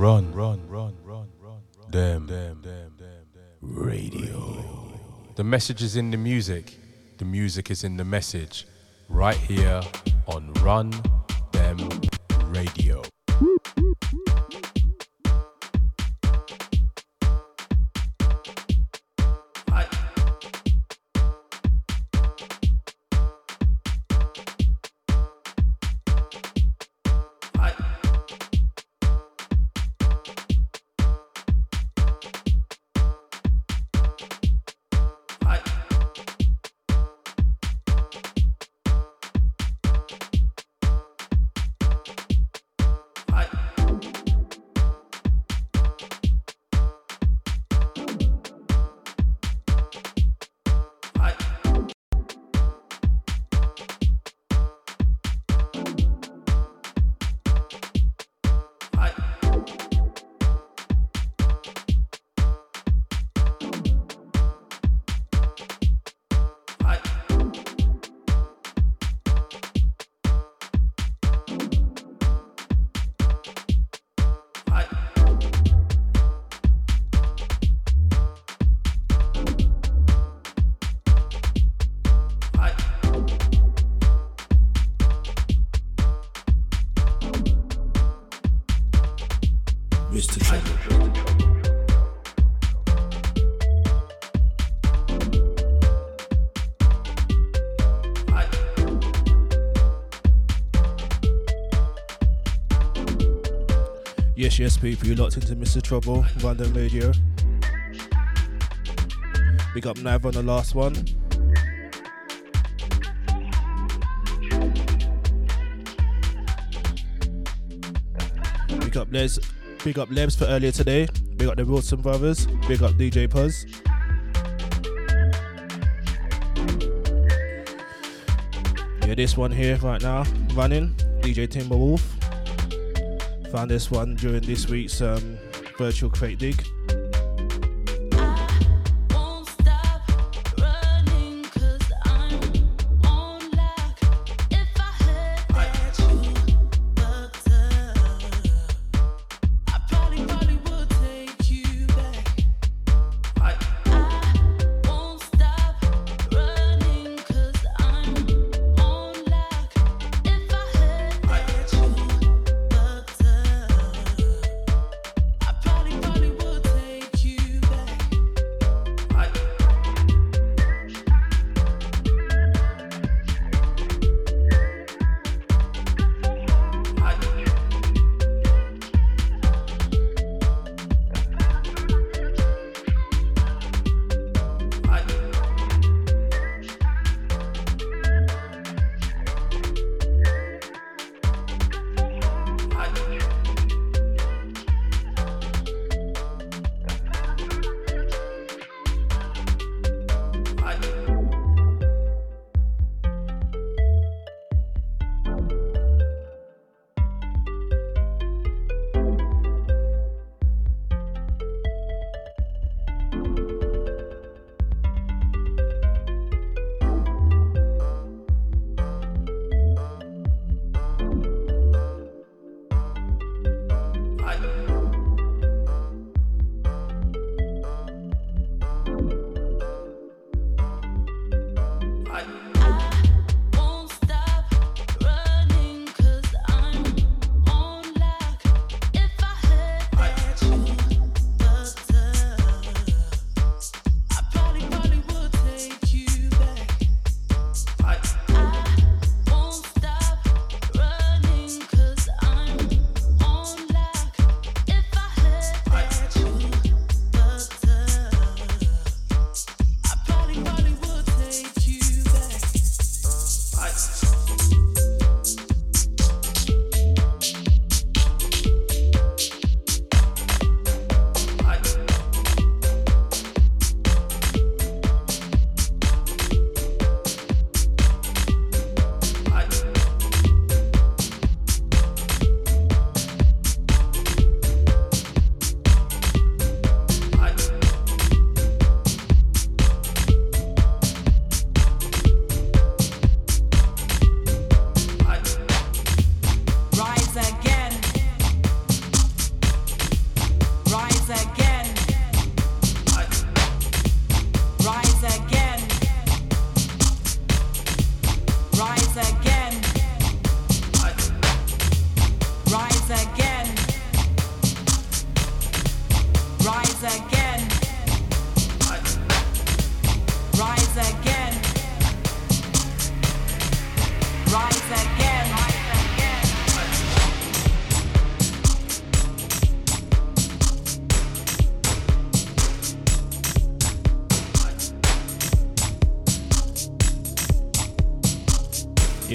Run Dem Radio. The message is in the music is in the message, right here on Run Dem Radio. Yes, people, you're locked into Mr. Trouble, Run Dem Radio. Big up Nav on the last one. Big up Lebs for earlier today. Big up the Wilson Brothers. Big up DJ Puzz. Yeah, this one here right now, running, DJ Timberwolf. Found this one during this week's virtual crate dig.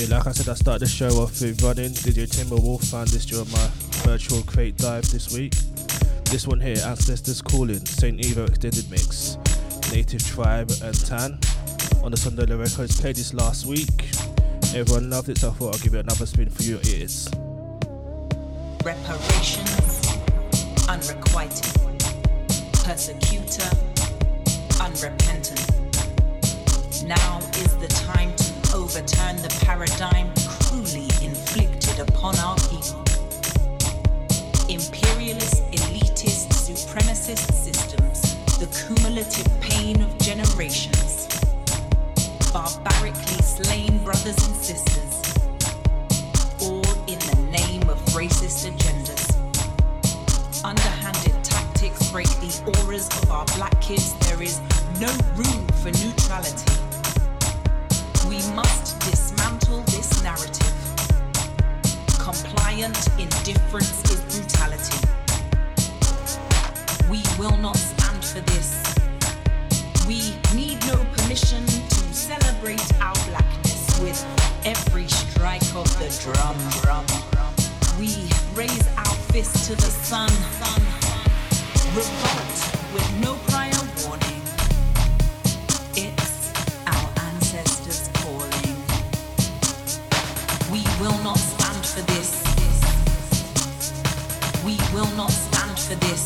Like I said, I started the show off with Running. DJ Timberwolf found this during my virtual crate dive this week. This one here, Ancestors Calling, St. Eva Extended Mix, Native Tribe and Tan on the Sunday Records. Played this last week. Everyone loved it, so I thought I'd give it another spin for your ears. Reparations, unrequited. Persecutor, unrepentant. Now is the time to overturn the paradigm cruelly inflicted upon our people. Imperialist, elitist, supremacist systems, the cumulative pain of generations. Barbarically slain brothers and sisters, all in the name of racist agendas. Underhanded tactics break the auras of our black kids. There is no room for neutrality. We must dismantle this narrative. Compliant indifference is brutality. We will not stand for this. We need no permission to celebrate our blackness with every strike of the drum. We raise our fist to the sun. Revolt with no prior warning. We will not stand for this. We will not stand for this.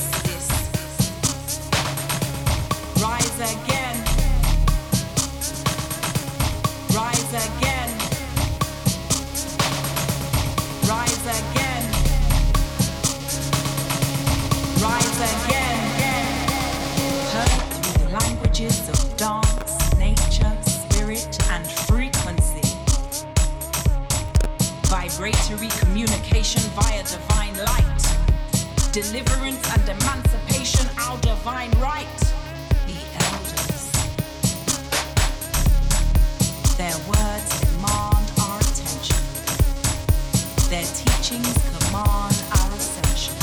Rise again. Rise again. Rise again. Rise again. Heard through the languages of dance, nature, spirit, and frequency. Vibratory communication via divine light. Deliverance and emancipation, our divine right. The elders. Their words demand our attention. Their teachings command our ascension.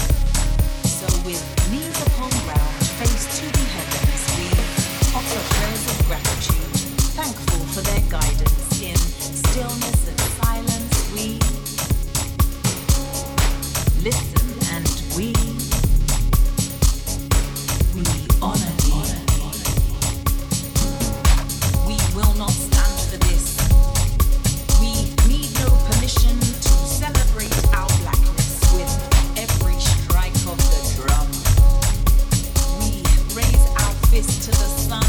So with knees upon ground, face to the heavens, we offer prayers of gratitude, thankful for their guidance in stillness and silence. We listen and we honor thee. We will not stand for this. We need no permission to celebrate our blackness with every strike of the drum. We raise our fist to the sun.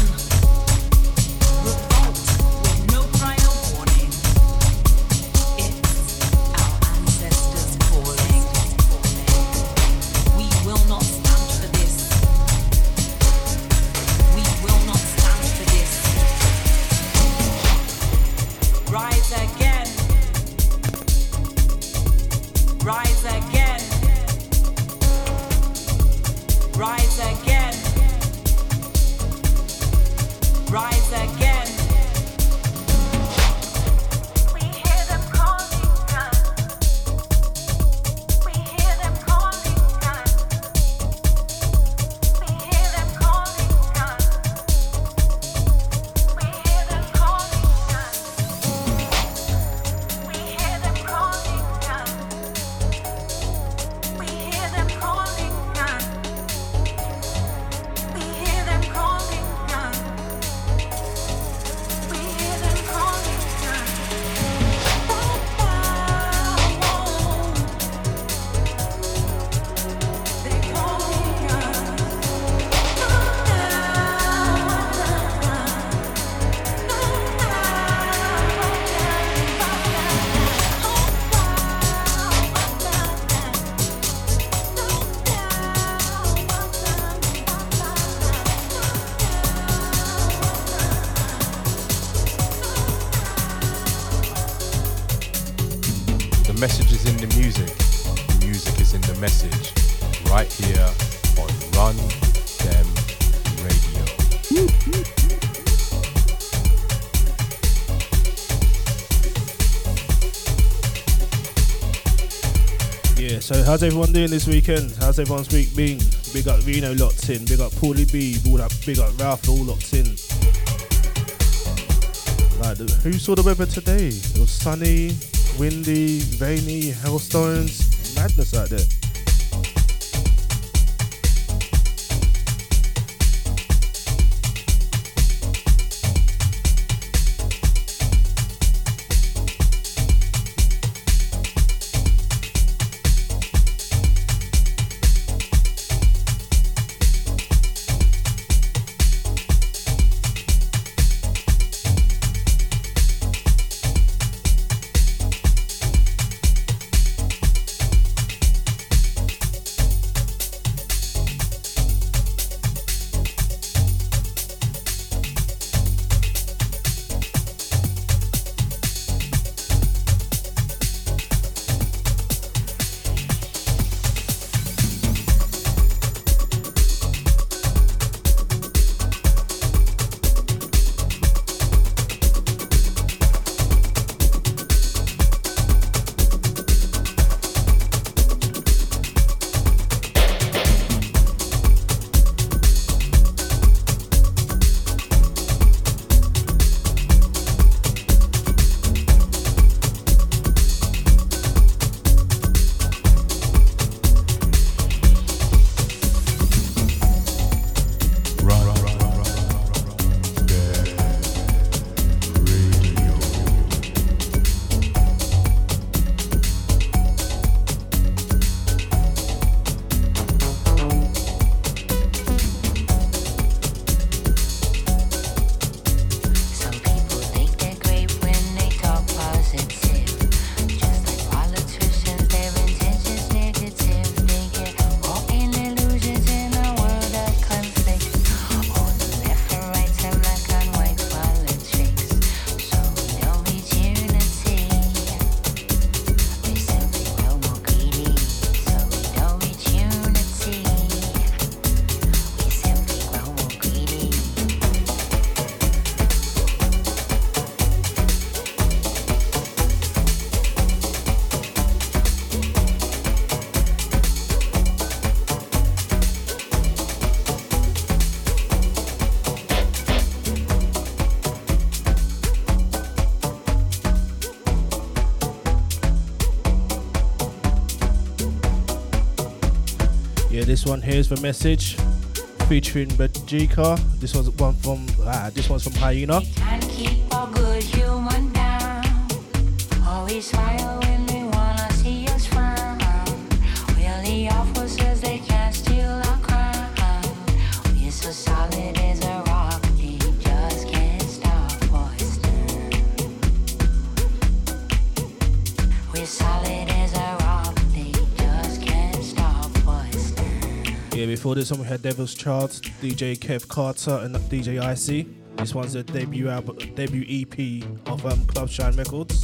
Music is in the message, right here on Run Yeah, so how's everyone doing this weekend? How's everyone's week been? Big up Reno locked in, big up Paulie B, big up Ralph all locked in. Like, who saw the weather today? It was sunny, windy, rainy, hailstones, madness out there. This one here is The Message featuring Bajica. This one's from Hyena. Before this one we had Devil's Child, DJ Kev Carter and DJ IC. This one's a debut EP of Club Shine Records.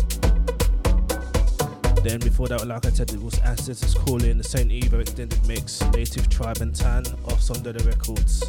Then before that, like I said, it was Ancestors Calling, the St. Eva Extended Mix, Native Tribe and Tan off Thunder Records.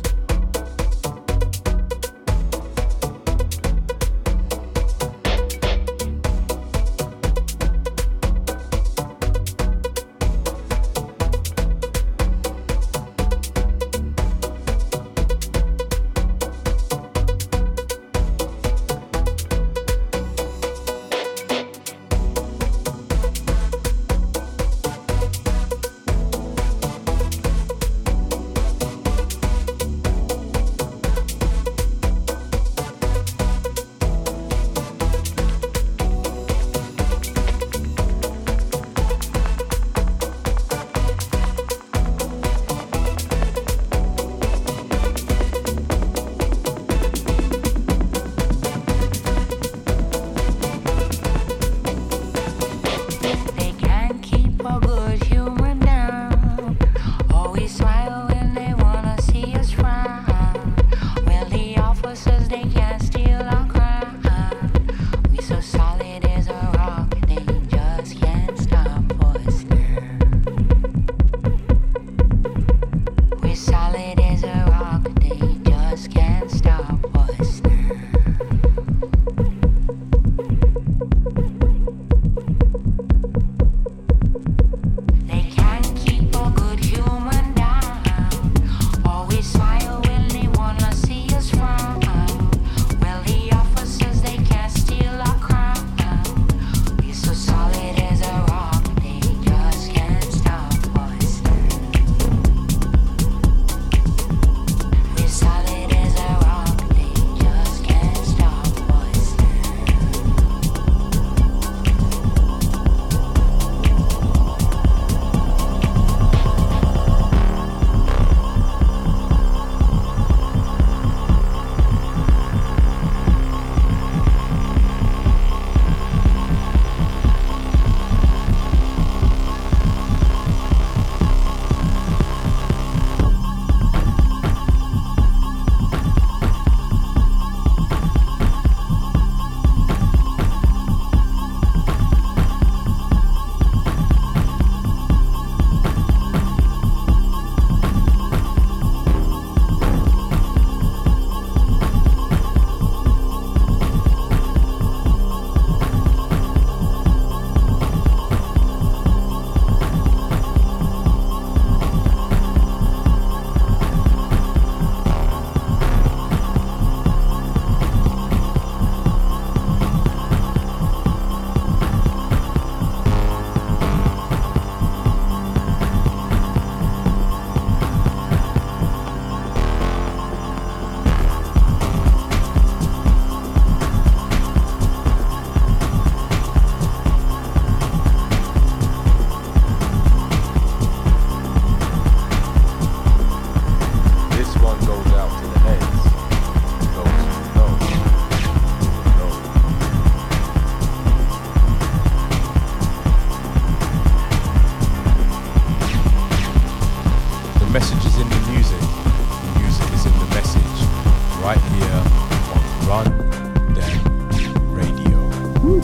Solid as a rock. message is in the music. The music is in the message. Right here on Run Dem Radio. Woo.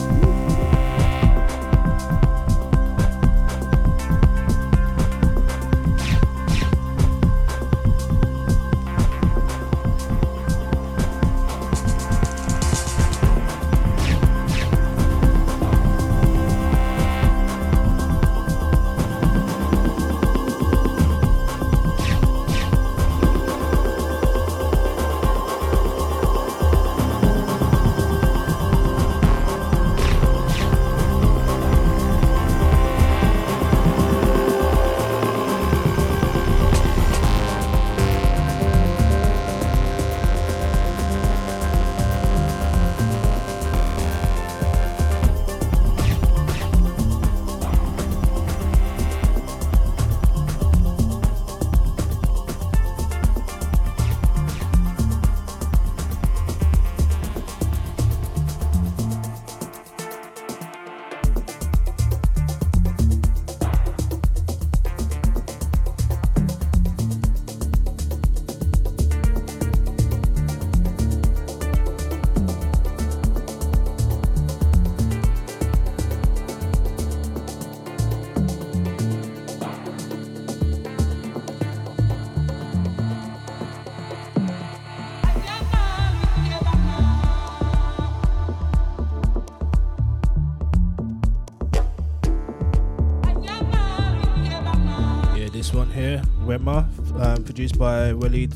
Produced by Willie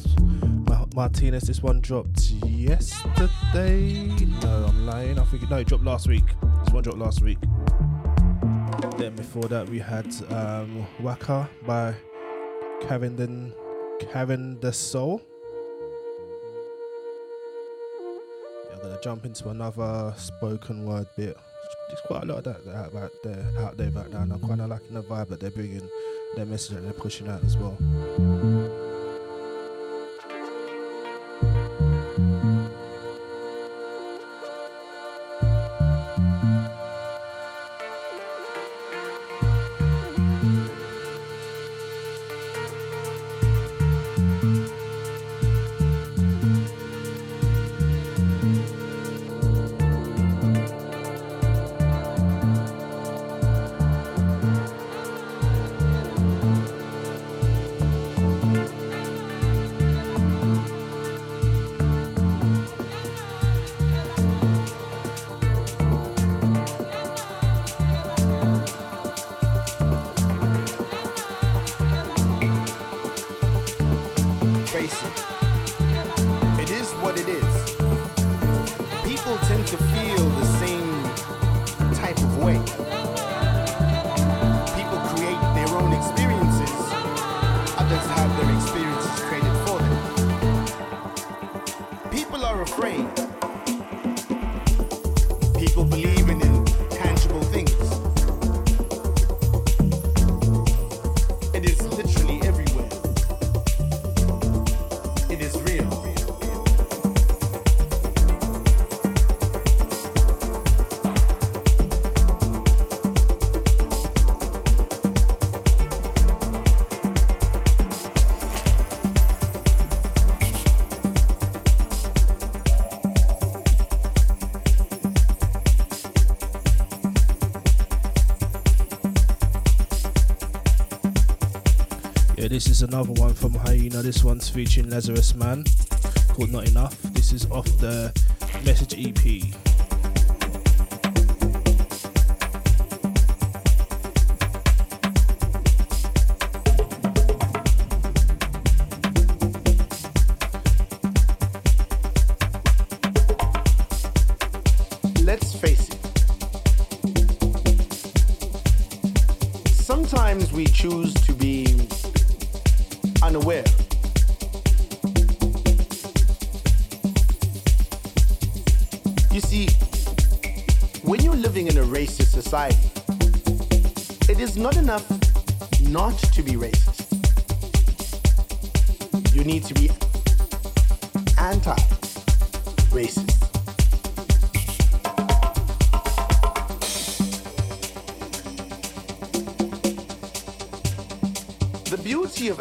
Ma-Martinez. This one dropped yesterday. No, I'm lying. I think no, it dropped last week. This one dropped last week. Then before that, we had Waka by Karyendasoul. Yeah, I'm gonna jump into another spoken word bit. There's quite a lot of that out there back now, and I'm kind of liking the vibe that they're bringing, their message that they're pushing out as well. This is another one from Hyena. This one's featuring Lazarus Man, called Not Enough. This is off the Message EP. beauty of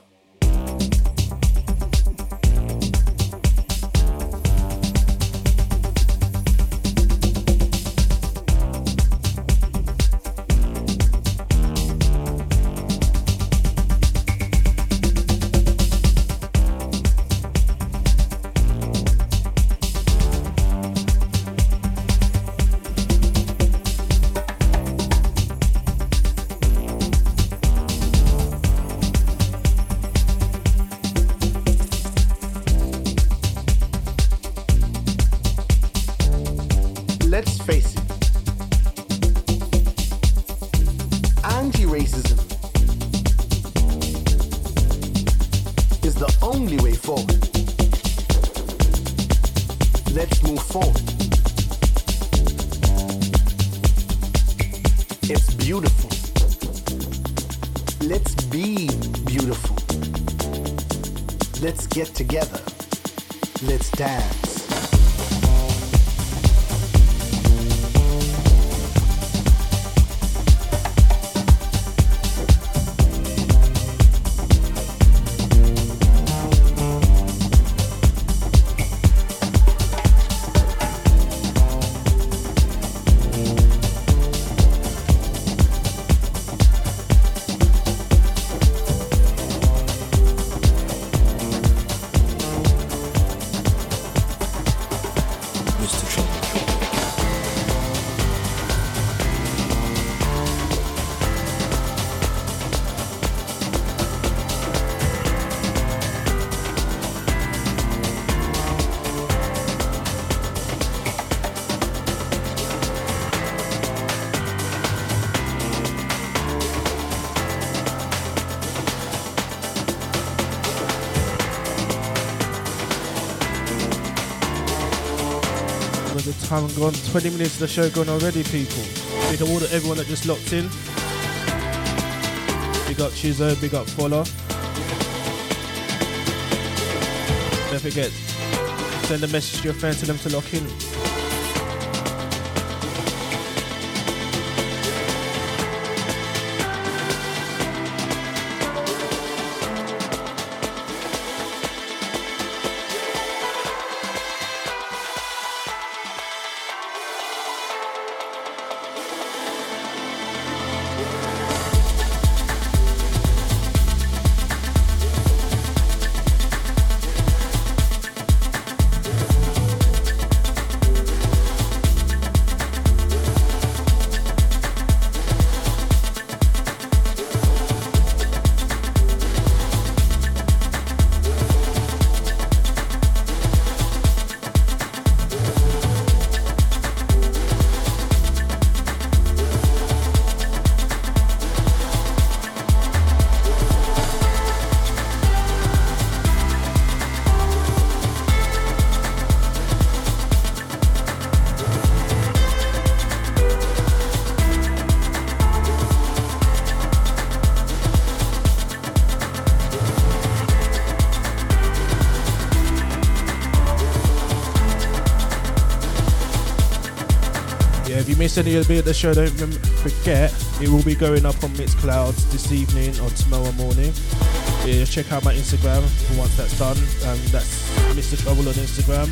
Time gone, 20 minutes of the show gone already, people. Big up all everyone that just locked in. Big up Chizzo, big up Foller. Don't forget, send a message to your friend, tell them to lock in. Miss any of the show, don't forget it will be going up on Mixcloud this evening or tomorrow morning. Yeah, check out my Instagram for once that's done. That's Mr. Trouble on Instagram,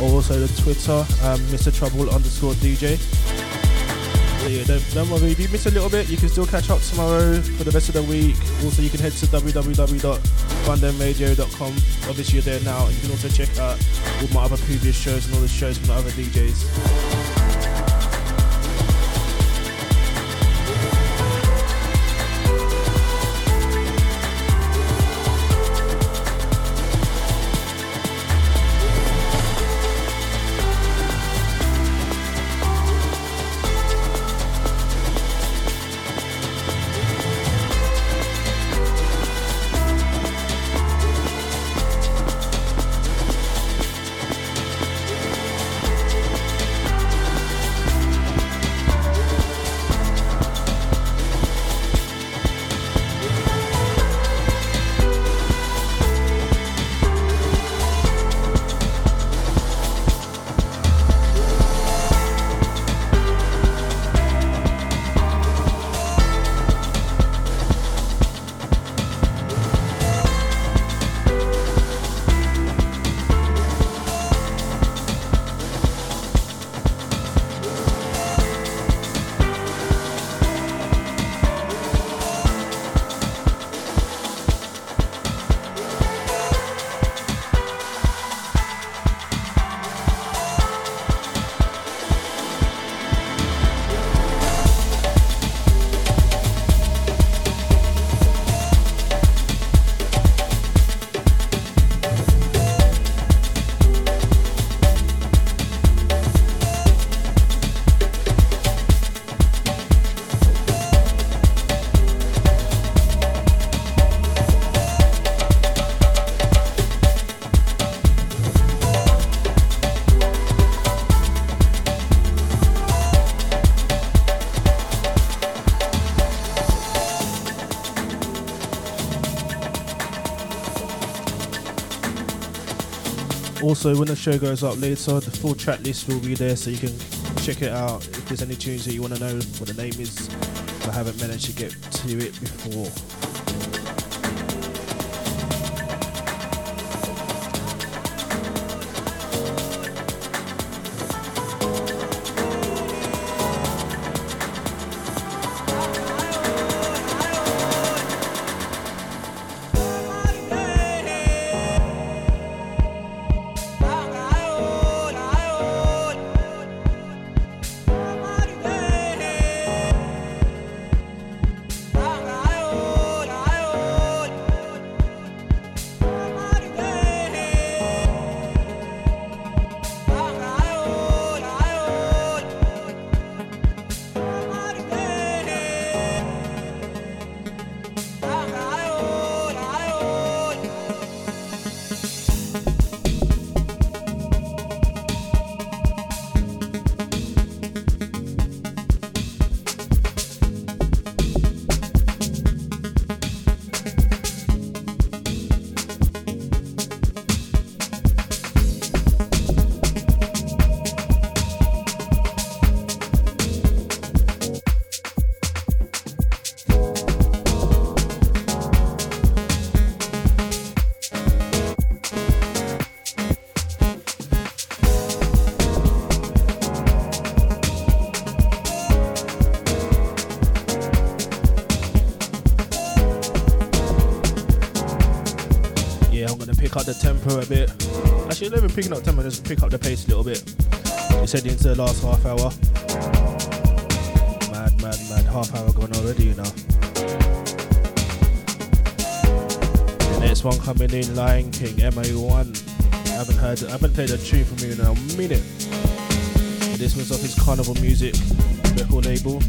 or also the Twitter, Mr. Trouble _DJ. So yeah, don't worry if you miss a little bit, you can still catch up tomorrow for the rest of the week. Also, you can head to www.rundemradio.com. Obviously, you're there now, and you can also check out all my other previous shows and all the shows from the other DJs. Also, when the show goes up later, the full track list will be there, so you can check it out. If there's any tunes that you want to know what the name is, I haven't managed to get to it before. The tempo a bit. Actually, I've been picking up tempo, just pick up the pace a little bit. It's heading into the last half hour. Mad. Half hour gone already, you know. The next one coming in, Lion King, MA1. I haven't played a tune from you in a minute. This one's off his Carnival Music record label.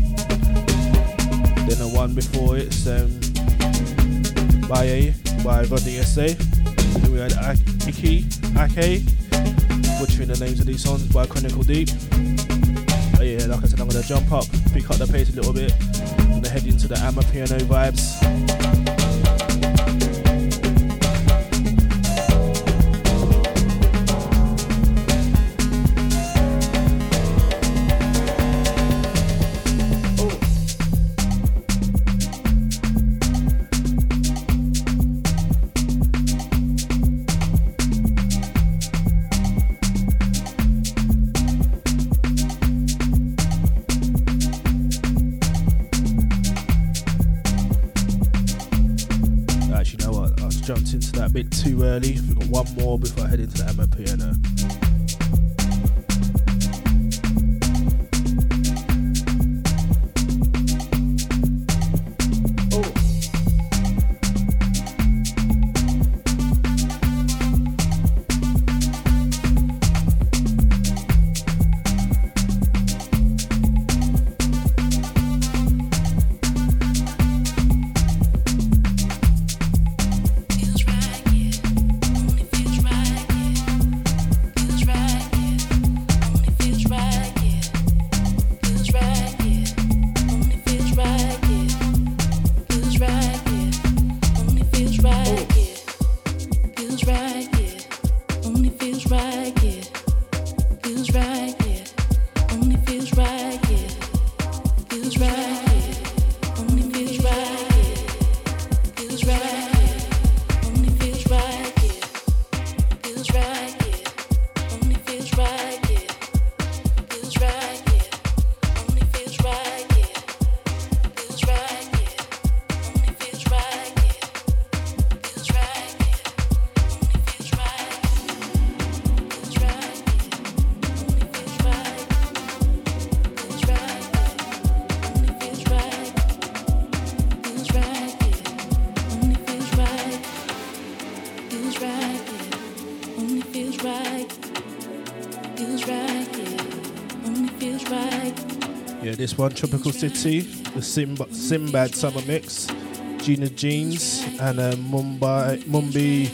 Then the one before it's by Rodney S.A. We had Ake, butchering the names of these songs, by Chronicle Deep. But yeah, like I said, I'm going to jump up, pick up the pace a little bit, and head into the Amapiano vibes. Too early. We've got one more before I head into the Amapiano. This one, Tropical City, the Sinbad Summer Mix, Gina Jeans, and Mumbi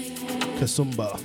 Kasumba.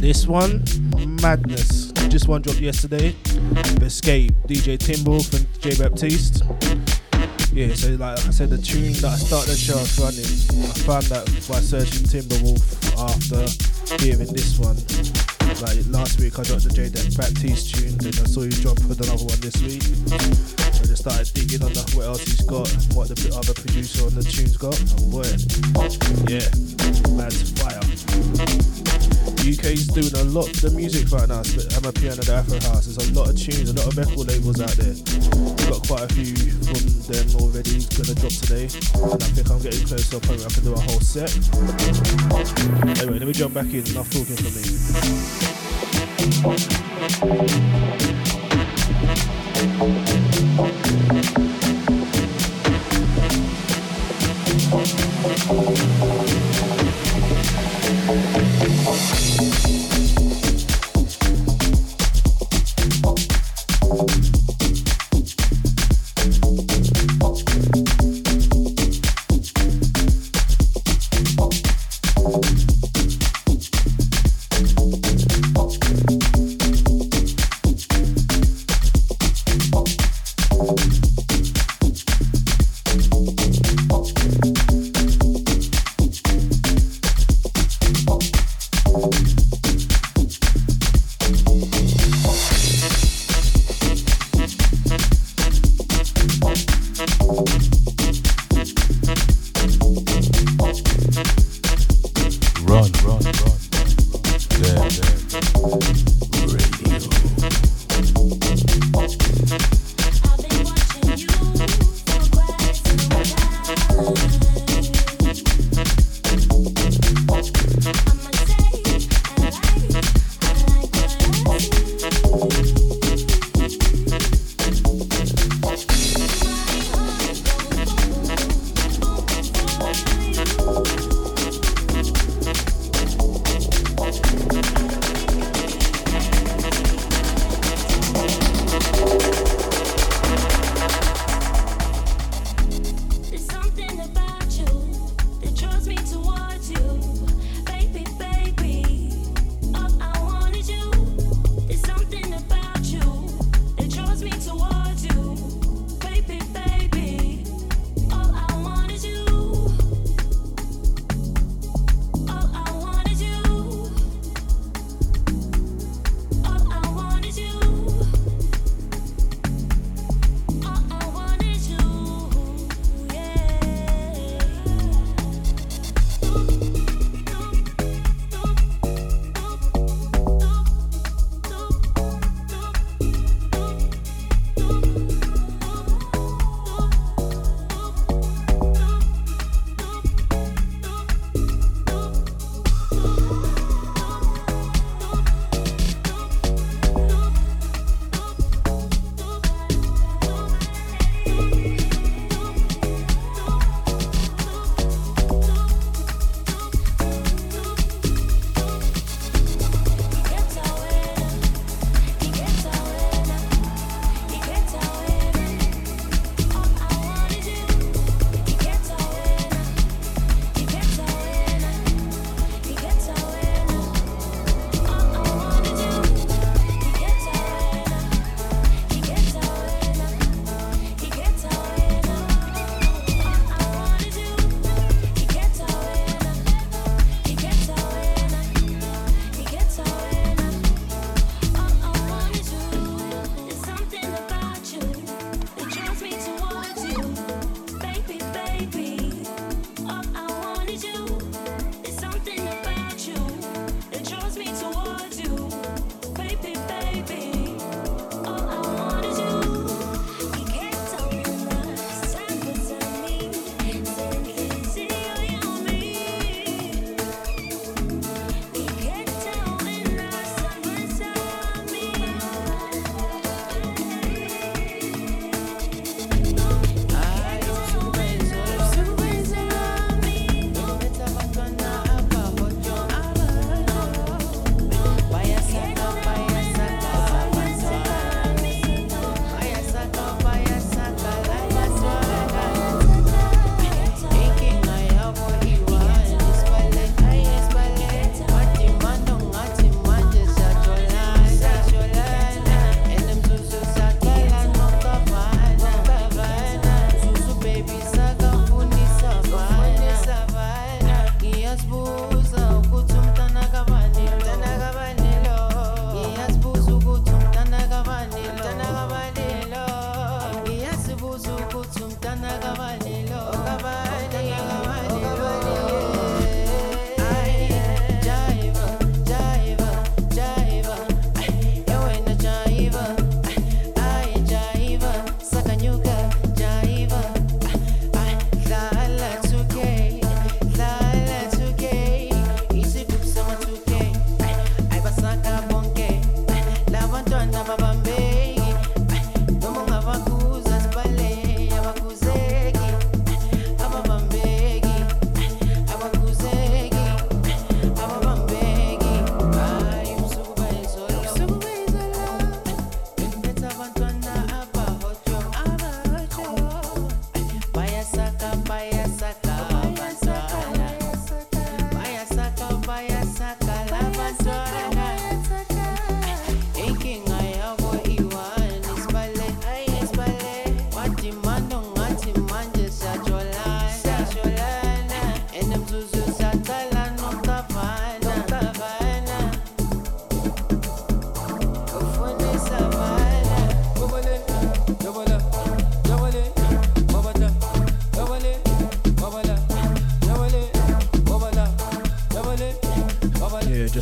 This one, madness. Just one dropped yesterday. Escape, DJ Timberwolf and J Baptiste. Yeah, so like I said, the tune that I started the show off running, I found that by searching Timberwolf after hearing this one. Like last week I dropped the J Baptiste tune, then I saw you drop another one this week. I just started digging on what else he's got, what the other producer on the tune's got. Oh boy, yeah, that's fire. UK's doing a lot of the music right now. Amapiano, the Afro House. There's a lot of tunes, a lot of record labels out there. We've got quite a few from them already gonna drop today, and I think I'm getting close to a point where I can do a whole set. Anyway, let me jump back in. Enough talking for me.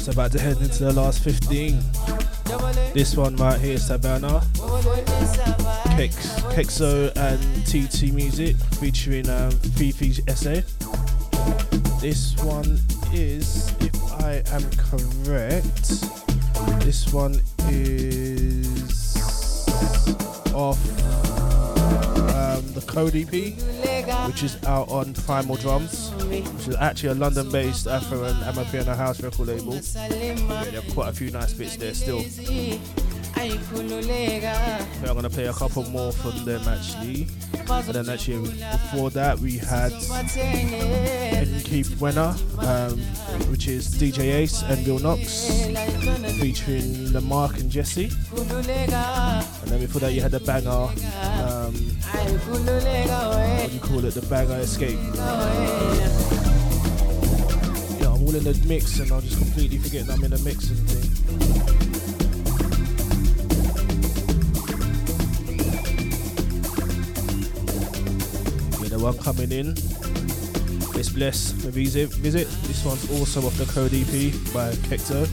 just about to head into the last 15. This one right here is Savannah, Kexo and TT Music featuring Fifi SA. This one is, if I am correct, this one is off the Code EP, which is out on Primal Drums, which is actually a London-based Afro and Amapiano house record label. Yeah, there are quite a few nice bits there still. I'm going to play a couple more from them actually. And then actually before that we had Keith Wenner, which is DJ Ace and Bill Knox featuring Lamarck and Jesse. And then before that you had the banger, what do you call it, the banger Escape. Yeah, I'm all in the mix and I'll just completely forget that I'm in the mix and thing. One coming in, it's Bless with Visit. This one's also off the Code EP by Kexo.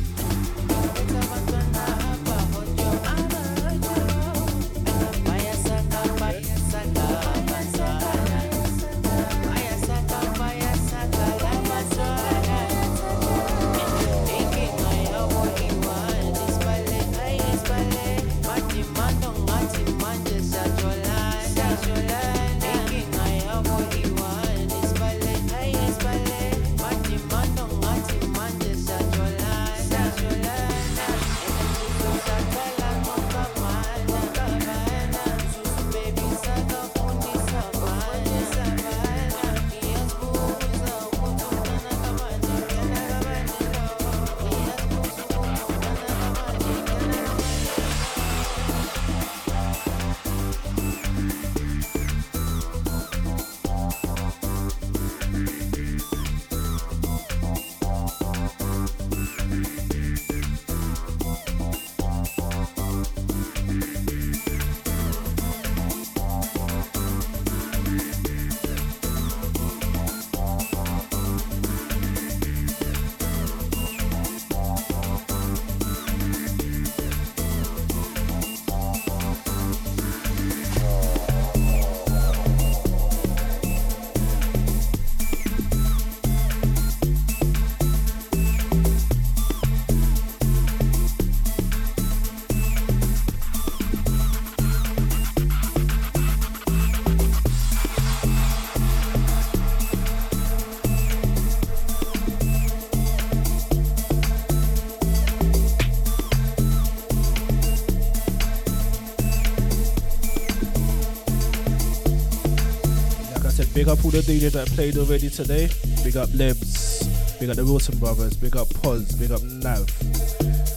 Big up all the DJs that played already today. Big up Lebs, big up the Wilson Brothers, big up Puzz, big up Nav.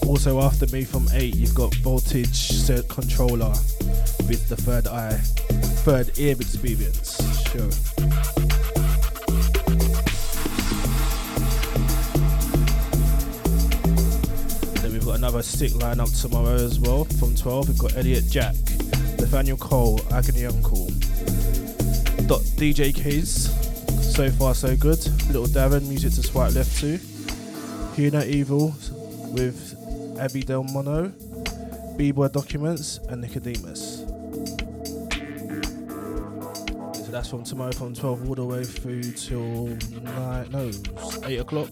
Also after me from 8 you've got Voltage Controller with the Third Ear Experience. Sure. Then we've got another sick lineup tomorrow as well. From 12 we've got Elliot Jack, Nathaniel Cole, Agony Uncle, DJ Keys, So Far So Good, Little Darren, Music to Swipe Left To, Hyena Evil with Abby Del Mono, B-Boy Documents and Nicodemus. So that's from tomorrow from 12 all the way through till 9 o'clock.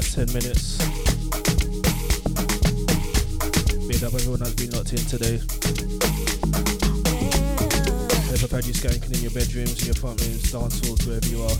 last 10 minutes. Big up everyone that's been locked in today. Hope I've had you skanking in your bedrooms, in your front rooms, dance halls, wherever you are.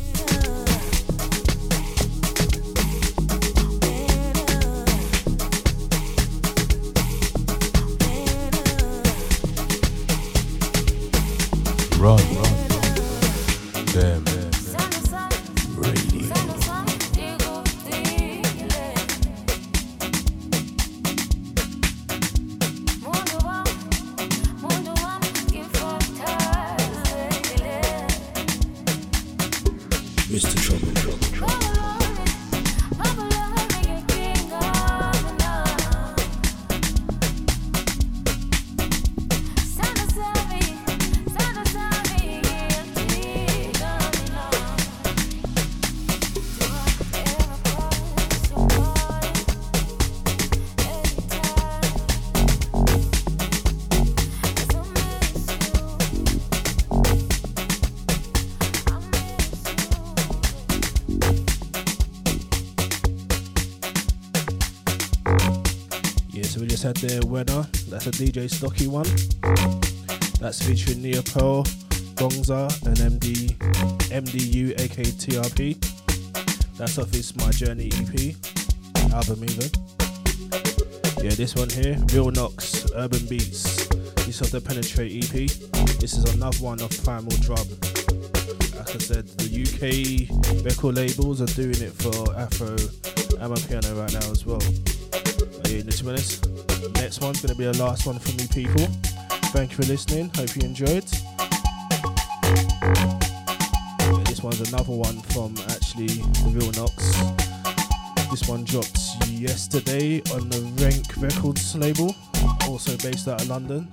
Had their winner, that's a DJ Stocky one, that's featuring Nia Pearl, Gongza and MDU aka TRP, that's off his My Journey EP, album even. Yeah, this one here, Real Knox, Urban Beats, this is the Penetrate EP, this is another one of Primal Drum. Like I said, the UK record labels are doing it for Afro Amapiano right now as well. Yeah, to be honest, next one's going to be the last one for me, people. Thank you for listening. Hope you enjoyed. Yeah, this one's another one from actually the Real Knox. This one dropped yesterday on the Rank Records label, also based out of London.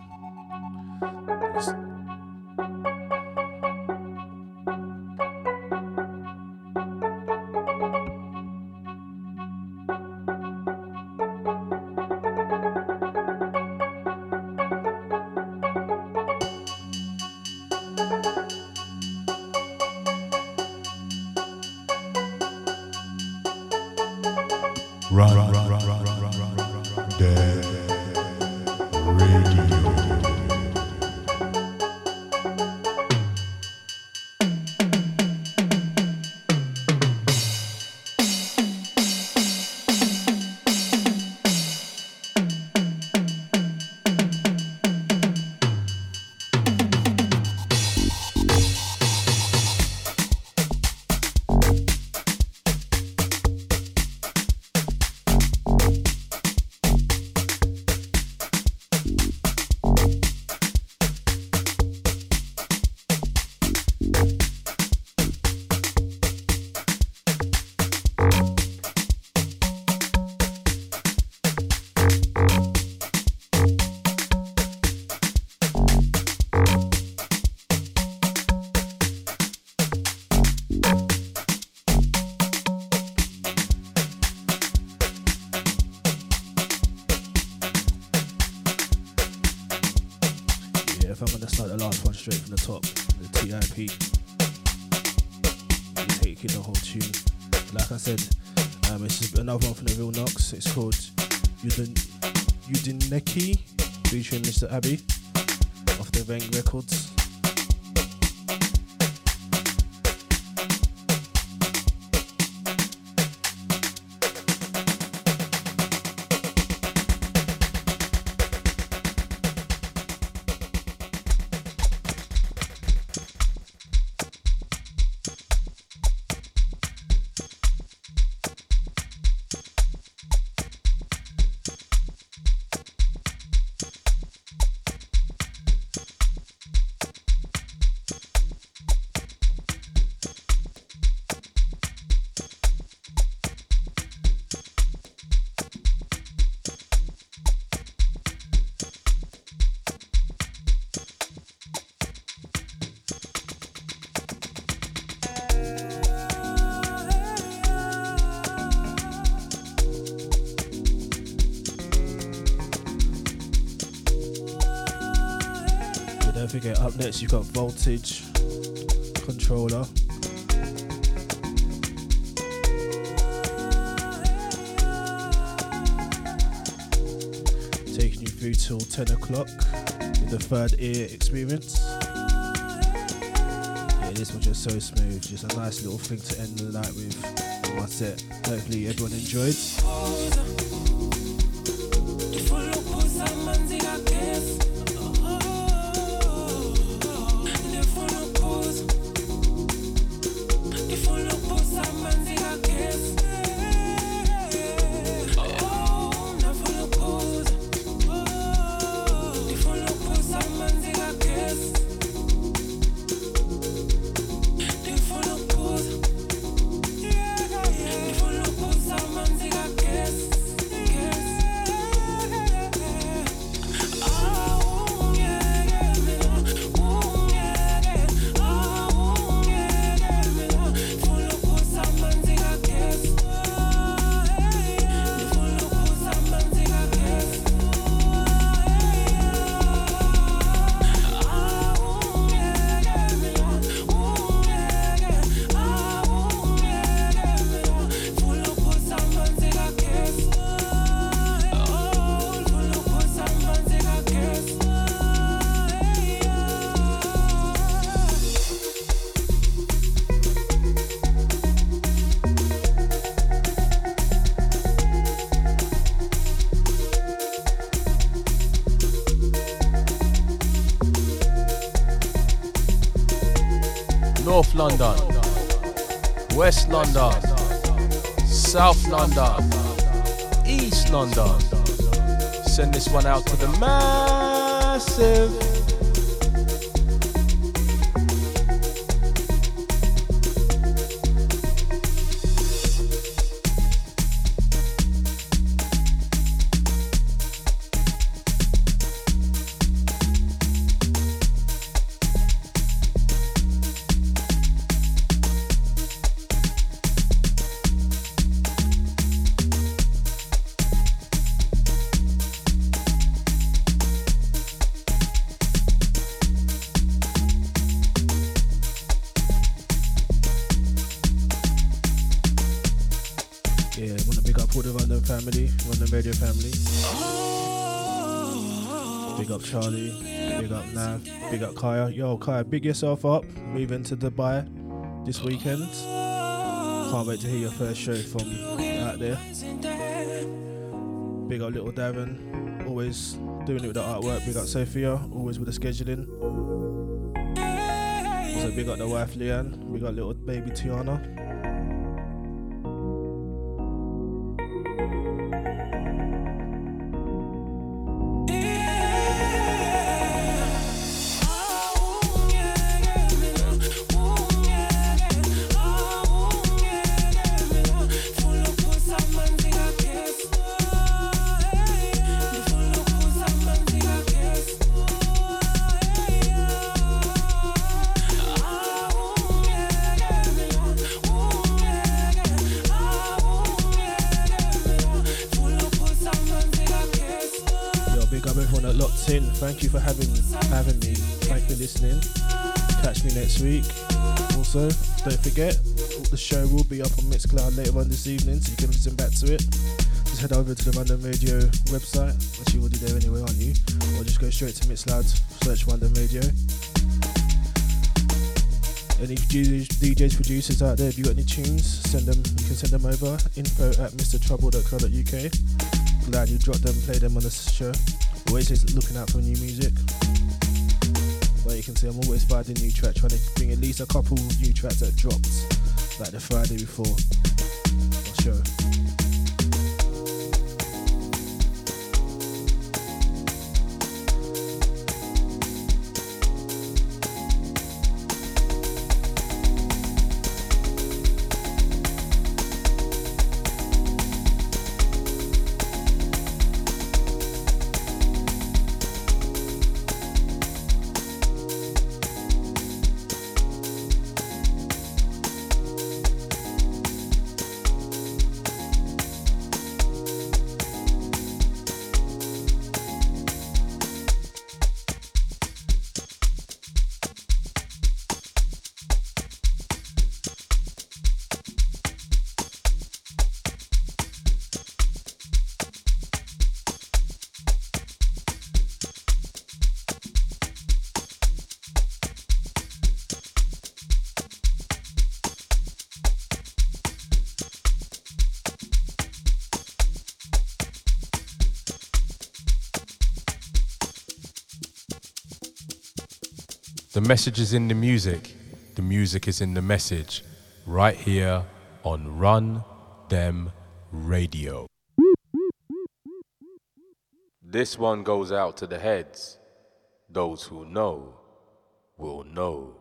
It's called Udineki, featuring Mr. Abbey off the Veng Records. Up next, you've got Voltage Controller. taking you through till 10 o'clock with the Third Ear Experience. Yeah, this one's just so smooth, just a nice little thing to end the night with in one set. Hopefully everyone enjoyed. North London, West London, South London, East London. Send this one out to the massive. Charlie, big up Nav, big up Kaya. Yo, Kaya, big yourself up. Moving to Dubai this weekend. Can't wait to hear your first show from out there. Big up little Darren, always doing it with the artwork. Big up Sophia, always with the scheduling. So big up the wife Leanne, big up little baby Tiana. Thank you for having me. Thanks for listening. Catch me next week. Also, don't forget, the show will be up on Mixcloud later on this evening, so you can listen back to it. Just head over to the Run Dem Radio website, which you will be there anyway, aren't you? Or just go straight to Mixcloud, search Run Dem Radio. Any DJs, producers out there, if you got any tunes, you can send them over. info@mrtrouble.co.uk. Glad you dropped them, play them on the show. Always is looking out for new music. But you can see I'm always finding new tracks, trying to bring at least a couple new tracks that dropped, like the Friday before my show. The message is in the music is in the message, right here on Run Dem Radio. This one goes out to the heads. Those who know will know.